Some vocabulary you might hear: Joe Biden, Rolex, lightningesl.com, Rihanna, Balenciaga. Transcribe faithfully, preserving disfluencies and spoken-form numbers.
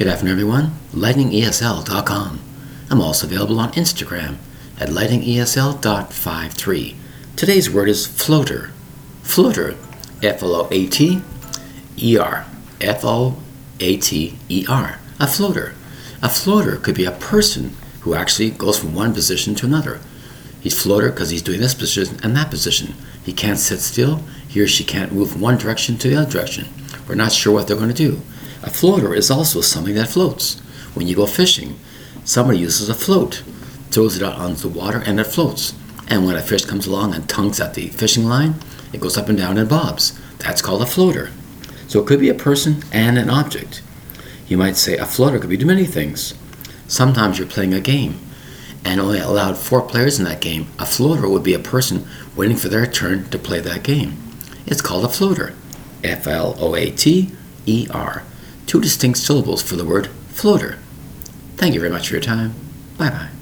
Good afternoon, everyone. lightning E S L dot com. I'm also available on Instagram at lightning E S L dot five three. Today's word is floater. Floater, F L O A T E R, F O A T E R, a floater. A floater could be a person who actually goes from one position to another. He's a floater because he's doing this position and that position. He can't sit still. He or she can't move from one direction to the other direction. We're not sure what they're going to do. A floater is also something that floats. When you go fishing, somebody uses a float, throws it out onto the water, and it floats. And when a fish comes along and tongues at the fishing line, it goes up and down and bobs. That's called a floater. So it could be a person and an object. You might say a floater could be do many things. Sometimes you're playing a game and only allowed four players in that game. A floater would be a person waiting for their turn to play that game. It's called a floater. F L O A T E R. Two distinct syllables for the word floater. Thank you very much for your time. Bye-bye.